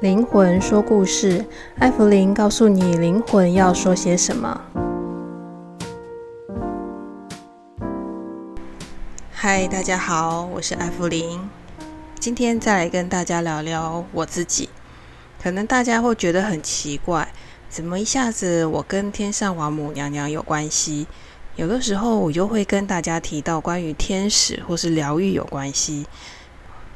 灵魂说故事，艾芙灵告诉你灵魂要说些什么。嗨，大家好，我是艾芙灵。今天再来跟大家聊聊我自己。可能大家会觉得很奇怪，怎么一下子我跟天上王母娘娘有关系？有的时候我就会跟大家提到关于天使或是疗愈有关系。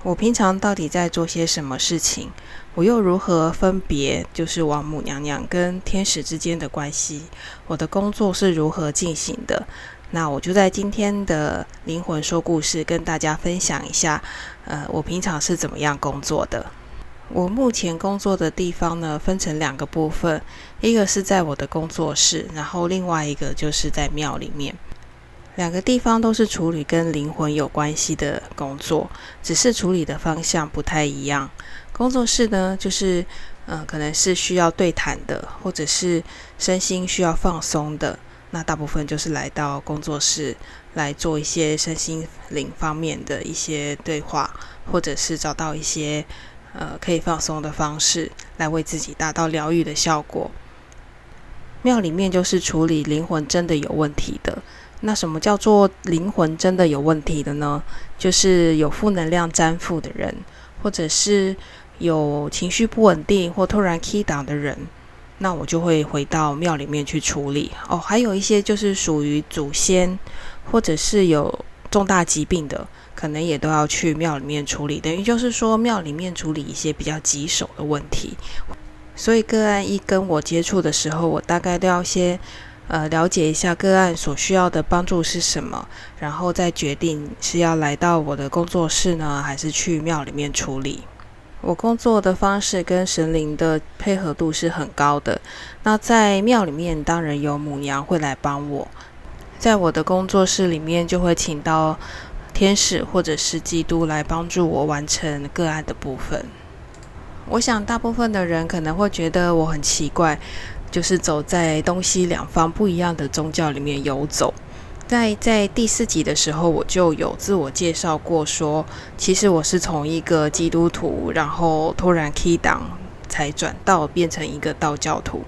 我平常到底在做些什么事情？我又如何分别就是王母娘娘跟天使之间的关系？我的工作是如何进行的？那我就在今天的灵魂说故事跟大家分享一下，我平常是怎么样工作的。我目前工作的地方呢，分成两个部分，一个是在我的工作室，然后另外一个就是在庙里面。两个地方都是处理跟灵魂有关系的工作，只是处理的方向不太一样。工作室呢，就是可能是需要对谈的，或者是身心需要放松的，那大部分就是来到工作室来做一些身心灵方面的一些对话，或者是找到一些可以放松的方式来为自己达到疗愈的效果。庙里面就是处理灵魂真的有问题的。那什么叫做灵魂真的有问题的呢？就是有负能量粘附的人，或者是有情绪不稳定或突然 key down 的人，那我就会回到庙里面去处理。还有一些就是属于祖先或者是有重大疾病的，可能也都要去庙里面处理，等于就是说庙里面处理一些比较棘手的问题。所以个案一跟我接触的时候，我大概都要先了解一下个案所需要的帮助是什么，然后再决定是要来到我的工作室呢，还是去庙里面处理。我工作的方式跟神灵的配合度是很高的。那在庙里面当然有母娘会来帮我，在我的工作室里面就会请到天使或者是基督来帮助我完成个案的部分。我想大部分的人可能会觉得我很奇怪，就是走在东西两方不一样的宗教里面游走。在第4集的时候，我就有自我介绍过说，其实我是从一个基督徒，然后突然 key down 才转到变成一个道教徒。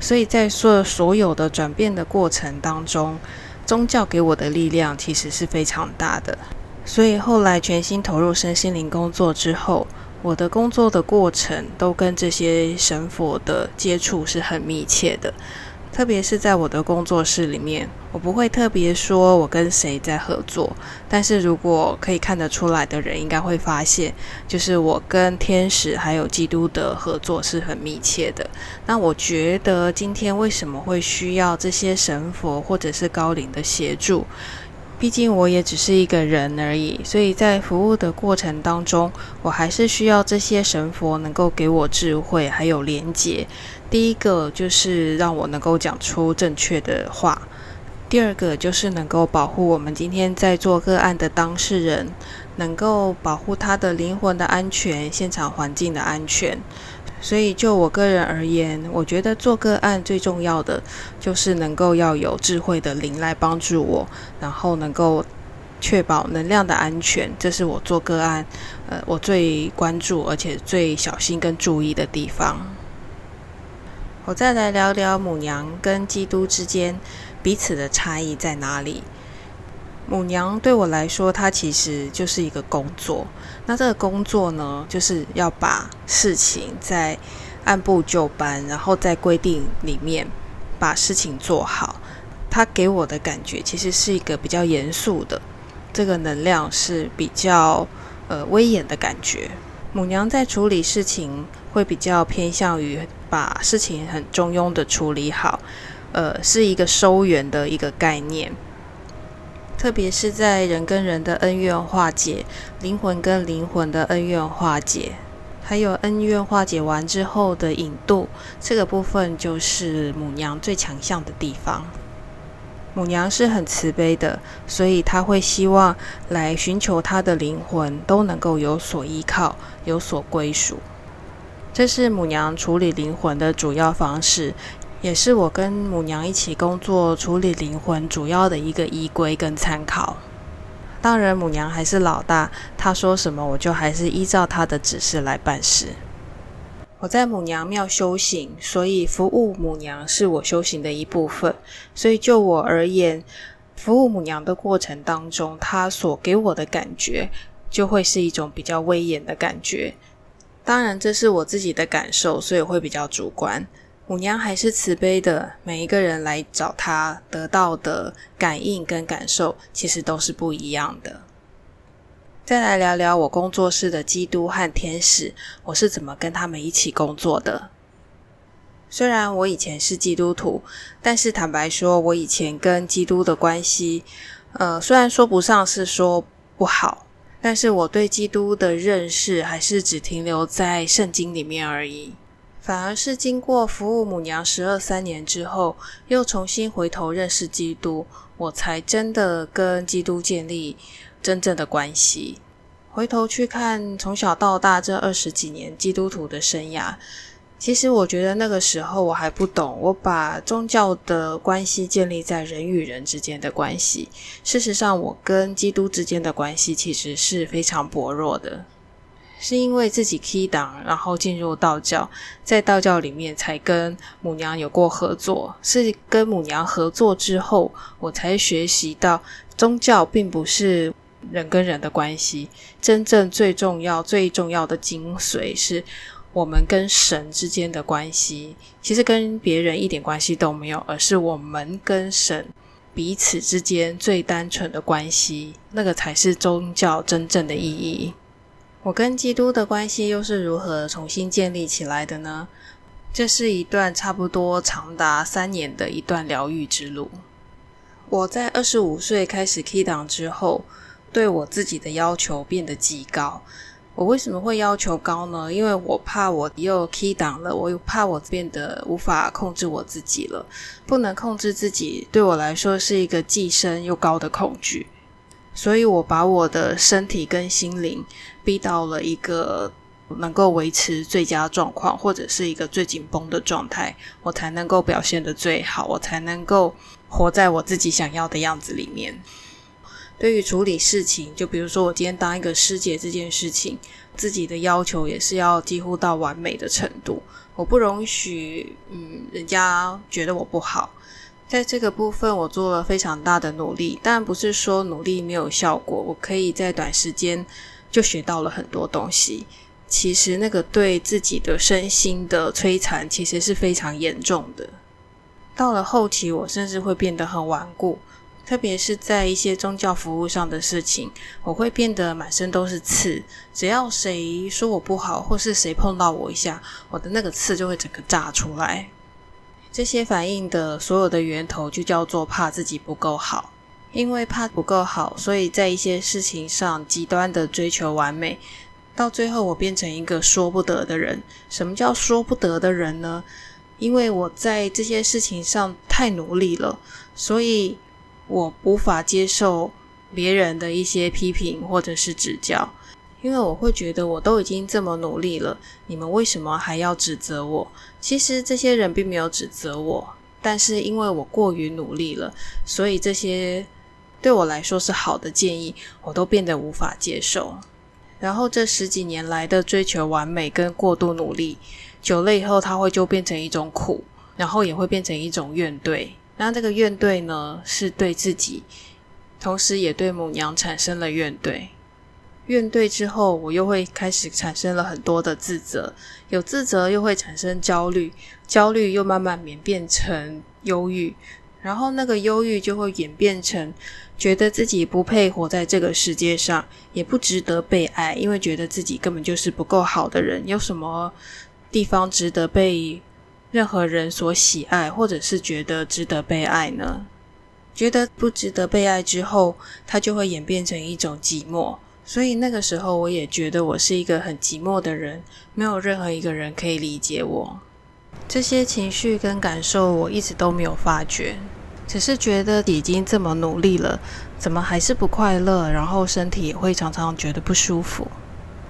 所以在所有的转变的过程当中，宗教给我的力量其实是非常大的。所以后来全心投入身心灵工作之后，我的工作的过程都跟这些神佛的接触是很密切的，特别是在我的工作室里面，我不会特别说我跟谁在合作，但是如果可以看得出来的人应该会发现，就是我跟天使还有基督的合作是很密切的。那我觉得今天为什么会需要这些神佛或者是高灵的协助？毕竟我也只是一个人而已，所以在服务的过程当中，我还是需要这些神佛能够给我智慧还有连结。第一个就是让我能够讲出正确的话，第二个就是能够保护我们今天在做个案的当事人，能够保护他的灵魂的安全、现场环境的安全。所以就我个人而言，我觉得做个案最重要的就是能够要有智慧的灵来帮助我，然后能够确保能量的安全，这是我做个案我最关注而且最小心跟注意的地方。我再来聊聊母娘跟基督之间彼此的差异在哪里。母娘对我来说，她其实就是一个工作。那这个工作呢，就是要把事情再按部就班，然后在规定里面把事情做好。她给我的感觉其实是一个比较严肃的，这个能量是比较威严的感觉。母娘在处理事情会比较偏向于把事情很中庸的处理好，是一个收圆的一个概念。特别是在人跟人的恩怨化解，灵魂跟灵魂的恩怨化解，还有恩怨化解完之后的引渡，这个部分就是母娘最强项的地方。母娘是很慈悲的，所以她会希望来寻求她的灵魂都能够有所依靠，有所归属。这是母娘处理灵魂的主要方式，也是我跟母娘一起工作处理灵魂主要的一个依归跟参考。当然母娘还是老大，她说什么我就还是依照她的指示来办事。我在母娘庙修行，所以服务母娘是我修行的一部分。所以就我而言，服务母娘的过程当中，她所给我的感觉就会是一种比较威严的感觉。当然这是我自己的感受，所以会比较主观。母娘还是慈悲的，每一个人来找她得到的感应跟感受其实都是不一样的。再来聊聊我工作室的基督和天使，我是怎么跟他们一起工作的。虽然我以前是基督徒，但是坦白说我以前跟基督的关系虽然说不上是说不好，但是我对基督的认识还是只停留在圣经里面而已。反而是经过服务母娘12、13年之后，又重新回头认识基督，我才真的跟基督建立真正的关系。回头去看从小到大这20几年基督徒的生涯，其实我觉得那个时候我还不懂，我把宗教的关系建立在人与人之间的关系，事实上我跟基督之间的关系其实是非常薄弱的。是因为自己起档，然后进入道教，在道教里面才跟母娘有过合作，是跟母娘合作之后，我才学习到宗教并不是人跟人的关系，真正最重要的精髓是我们跟神之间的关系，其实跟别人一点关系都没有，而是我们跟神彼此之间最单纯的关系，那个才是宗教真正的意义。我跟基督的关系又是如何重新建立起来的呢？这是一段差不多长达3年的一段疗愈之路。我在25岁开始起档之后，对我自己的要求变得极高。我为什么会要求高呢？因为我怕我又起档了，我又怕我变得无法控制我自己了。不能控制自己，对我来说是一个既深又高的恐惧。所以我把我的身体跟心灵逼到了一个能够维持最佳状况，或者是一个最紧绷的状态，我才能够表现得最好，我才能够活在我自己想要的样子里面。对于处理事情，就比如说我今天当一个师姐这件事情，自己的要求也是要几乎到完美的程度，我不容许人家觉得我不好。在这个部分我做了非常大的努力，但不是说努力没有效果，我可以在短时间就学到了很多东西。其实那个对自己的身心的摧残其实是非常严重的。到了后期我甚至会变得很顽固，特别是在一些宗教服务上的事情，我会变得满身都是刺，只要谁说我不好，或是谁碰到我一下，我的那个刺就会整个炸出来。这些反应的所有的源头就叫做怕自己不够好。因为怕不够好，所以在一些事情上极端的追求完美，到最后我变成一个说不得的人。什么叫说不得的人呢？因为我在这些事情上太努力了，所以我无法接受别人的一些批评或者是指教。因为我会觉得我都已经这么努力了，你们为什么还要指责我？其实这些人并没有指责我，但是因为我过于努力了，所以这些对我来说是好的建议，我都变得无法接受。然后这10几年来的追求完美跟过度努力，久了以后它会就变成一种苦，然后也会变成一种怨怼。那这个怨怼呢，是对自己，同时也对母娘产生了怨怼。怨怼之后，我又会开始产生了很多的自责，有自责又会产生焦虑，焦虑又慢慢演变成忧郁，然后那个忧郁就会演变成觉得自己不配活在这个世界上，也不值得被爱，因为觉得自己根本就是不够好的人，有什么地方值得被任何人所喜爱，或者是觉得值得被爱呢？觉得不值得被爱之后，它就会演变成一种寂寞。所以那个时候我也觉得我是一个很寂寞的人，没有任何一个人可以理解我。这些情绪跟感受我一直都没有发觉，只是觉得已经这么努力了，怎么还是不快乐，然后身体也会常常觉得不舒服。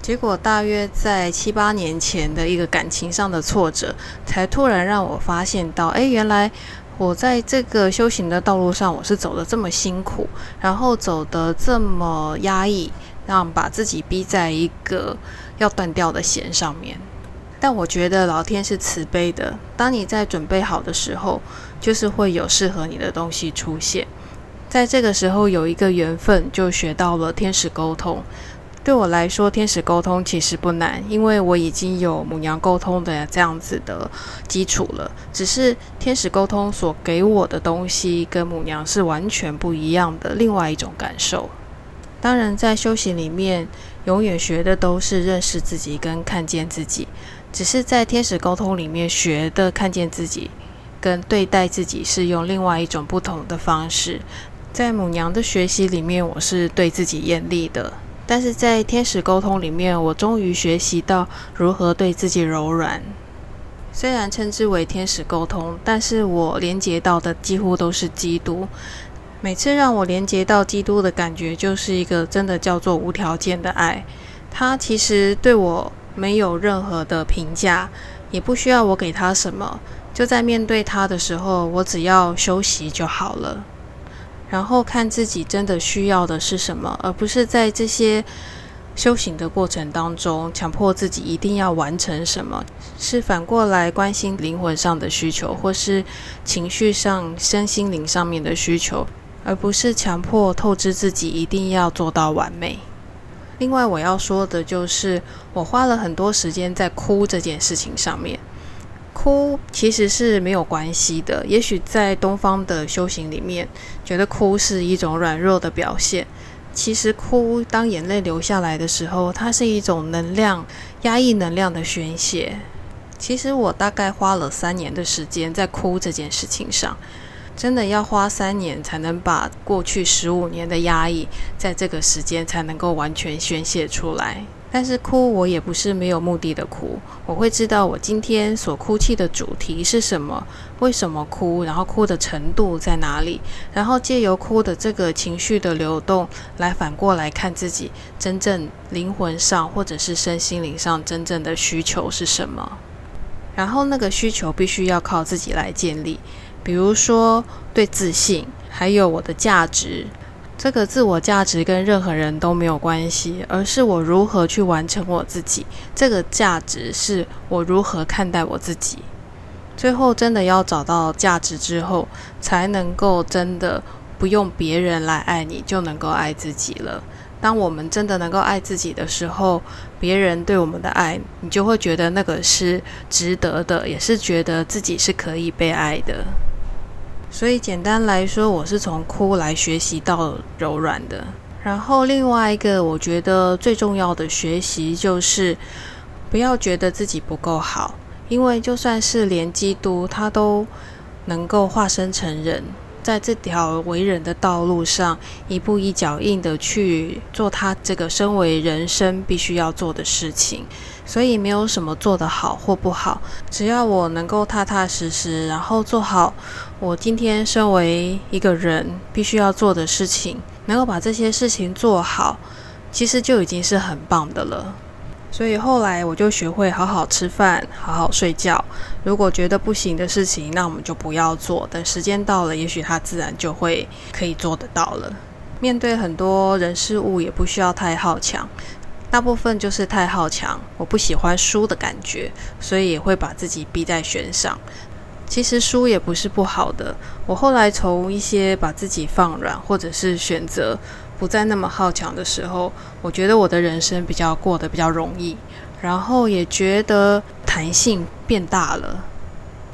结果大约在7、8年前的一个感情上的挫折，才突然让我发现到，原来我在这个修行的道路上我是走得这么辛苦，然后走得这么压抑，让把自己逼在一个要断掉的弦上面。但我觉得老天是慈悲的，当你在准备好的时候，就是会有适合你的东西出现。在这个时候有一个缘分，就学到了天使沟通。对我来说，天使沟通其实不难，因为我已经有母娘沟通的这样子的基础了，只是天使沟通所给我的东西跟母娘是完全不一样的，另外一种感受。当然在修行里面永远学的都是认识自己跟看见自己，只是在天使沟通里面学的看见自己跟对待自己是用另外一种不同的方式。在母娘的学习里面，我是对自己严厉的，但是在天使沟通里面，我终于学习到如何对自己柔软。虽然称之为天使沟通，但是我连接到的几乎都是基督。每次让我连接到基督的感觉，就是一个真的叫做无条件的爱。他其实对我没有任何的评价，也不需要我给他什么，就在面对他的时候，我只要休息就好了。然后看自己真的需要的是什么，而不是在这些修行的过程当中强迫自己一定要完成什么，是反过来关心灵魂上的需求，或是情绪上身心灵上面的需求，而不是强迫透支自己一定要做到完美。另外我要说的就是，我花了很多时间在哭这件事情上面。哭其实是没有关系的，也许在东方的修行里面觉得哭是一种软弱的表现，其实哭当眼泪流下来的时候，它是一种能量，压抑能量的宣泄。其实我大概花了3年的时间在哭这件事情上，真的要花3年才能把过去15年的压抑在这个时间才能够完全宣泄出来。但是哭我也不是没有目的的哭，我会知道我今天所哭泣的主题是什么，为什么哭，然后哭的程度在哪里，然后借由哭的这个情绪的流动来反过来看自己真正灵魂上或者是身心灵上真正的需求是什么，然后那个需求必须要靠自己来建立。比如说对自信，还有我的价值，这个自我价值跟任何人都没有关系，而是我如何去完成我自己，这个价值是我如何看待我自己。最后真的要找到价值之后，才能够真的不用别人来爱你就能够爱自己了。当我们真的能够爱自己的时候，别人对我们的爱你就会觉得那个是值得的，也是觉得自己是可以被爱的。所以简单来说，我是从哭来学习到柔软的。然后另外一个我觉得最重要的学习就是不要觉得自己不够好，因为就算是连基督他都能够化身成人，在这条为人的道路上一步一脚印的去做他这个身为人生必须要做的事情。所以没有什么做得好或不好，只要我能够踏踏实实，然后做好我今天身为一个人必须要做的事情，能够把这些事情做好，其实就已经是很棒的了。所以后来我就学会好好吃饭，好好睡觉，如果觉得不行的事情，那我们就不要做，等时间到了，也许它自然就会可以做得到了。面对很多人事物也不需要太好强，大部分就是太好强，我不喜欢输的感觉，所以也会把自己逼在悬上。其实输也不是不好的，我后来从一些把自己放软，或者是选择不再那么好强的时候，我觉得我的人生过得比较容易，然后也觉得弹性变大了。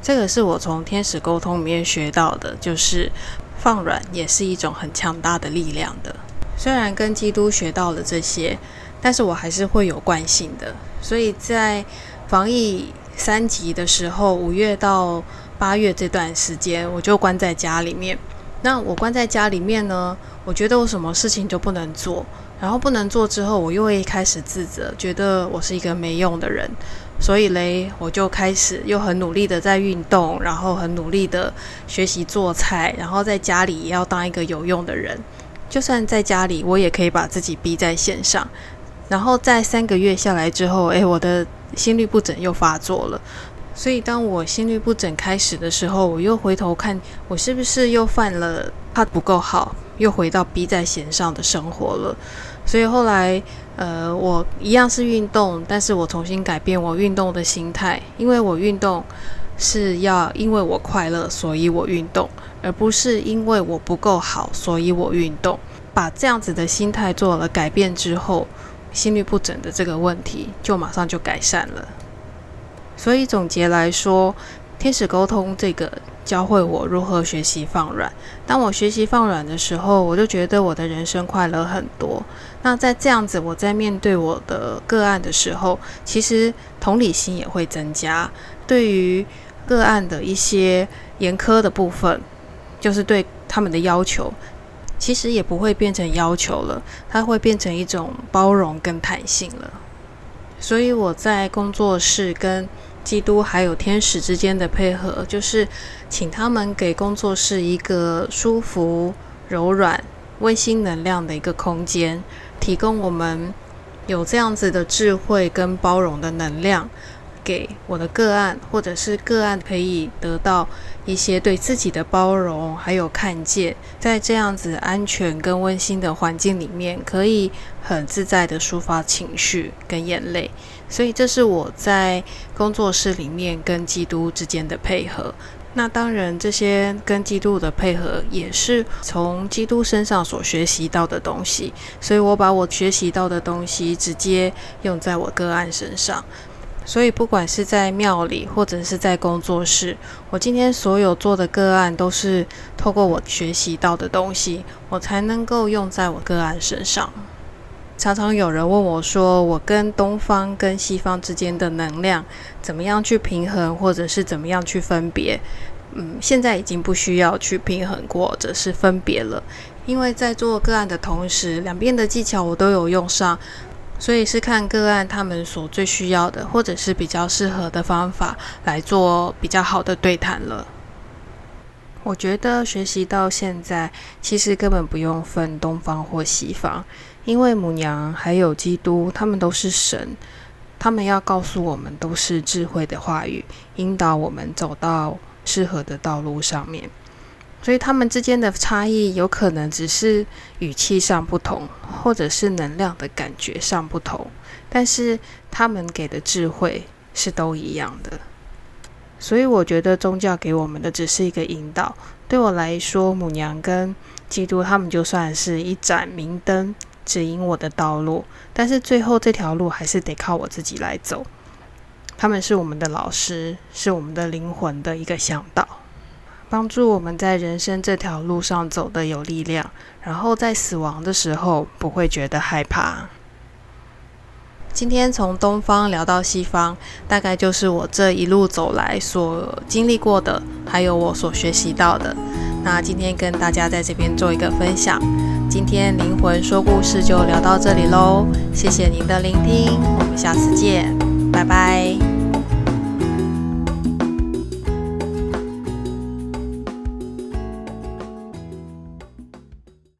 这个是我从天使沟通里面学到的，就是放软也是一种很强大的力量的。虽然跟基督学到了这些，但是我还是会有惯性的，所以在防疫3级的时候，5月到8月这段时间，我就关在家里面。那我关在家里面呢，我觉得我什么事情就不能做，然后不能做之后，我又会开始自责，觉得我是一个没用的人，所以我就开始又很努力的在运动，然后很努力的学习做菜，然后在家里也要当一个有用的人，就算在家里我也可以把自己逼在线上。然后在3个月下来之后，我的心律不整又发作了，所以当我心律不整开始的时候，我又回头看我是不是又犯了怕不够好，又回到逼在弦上的生活了。所以后来我一样是运动，但是我重新改变我运动的心态，因为我运动是要因为我快乐所以我运动，而不是因为我不够好所以我运动。把这样子的心态做了改变之后，心律不整的这个问题就马上就改善了。所以总结来说，天使沟通这个教会我如何学习放软。当我学习放软的时候，我就觉得我的人生快乐很多。那在这样子，我在面对我的个案的时候，其实同理心也会增加。对于个案的一些严苛的部分，就是对他们的要求，其实也不会变成要求了，它会变成一种包容跟弹性了。所以我在工作室跟基督还有天使之间的配合，就是请他们给工作室一个舒服、柔软、温馨能量的一个空间，提供我们有这样子的智慧跟包容的能量给我的个案，或者是个案可以得到一些对自己的包容还有看见，在这样子安全跟温馨的环境里面，可以很自在的抒发情绪跟眼泪。所以这是我在工作室里面跟基督之间的配合。那当然这些跟基督的配合也是从基督身上所学习到的东西，所以我把我学习到的东西直接用在我个案身上。所以不管是在庙里或者是在工作室，我今天所有做的个案都是透过我学习到的东西，我才能够用在我个案身上。常常有人问我说，我跟东方跟西方之间的能量怎么样去平衡，或者是怎么样去分别。现在已经不需要去平衡过或者是分别了，因为在做个案的同时，两边的技巧我都有用上，所以是看个案他们所最需要的或者是比较适合的方法来做比较好的对谈了。我觉得学习到现在，其实根本不用分东方或西方，因为母娘还有基督他们都是神，他们要告诉我们都是智慧的话语，引导我们走到适合的道路上面。所以他们之间的差异有可能只是语气上不同，或者是能量的感觉上不同，但是他们给的智慧是都一样的。所以我觉得宗教给我们的只是一个引导。对我来说，母娘跟基督他们就算是一盏明灯，指引我的道路，但是最后这条路还是得靠我自己来走。他们是我们的老师，是我们的灵魂的一个向导，帮助我们在人生这条路上走得有力量，然后在死亡的时候不会觉得害怕。今天从东方聊到西方，大概就是我这一路走来所经历过的，还有我所学习到的。那今天跟大家在这边做一个分享，今天灵魂说故事就聊到这里咯，谢谢您的聆听，我们下次见，拜拜。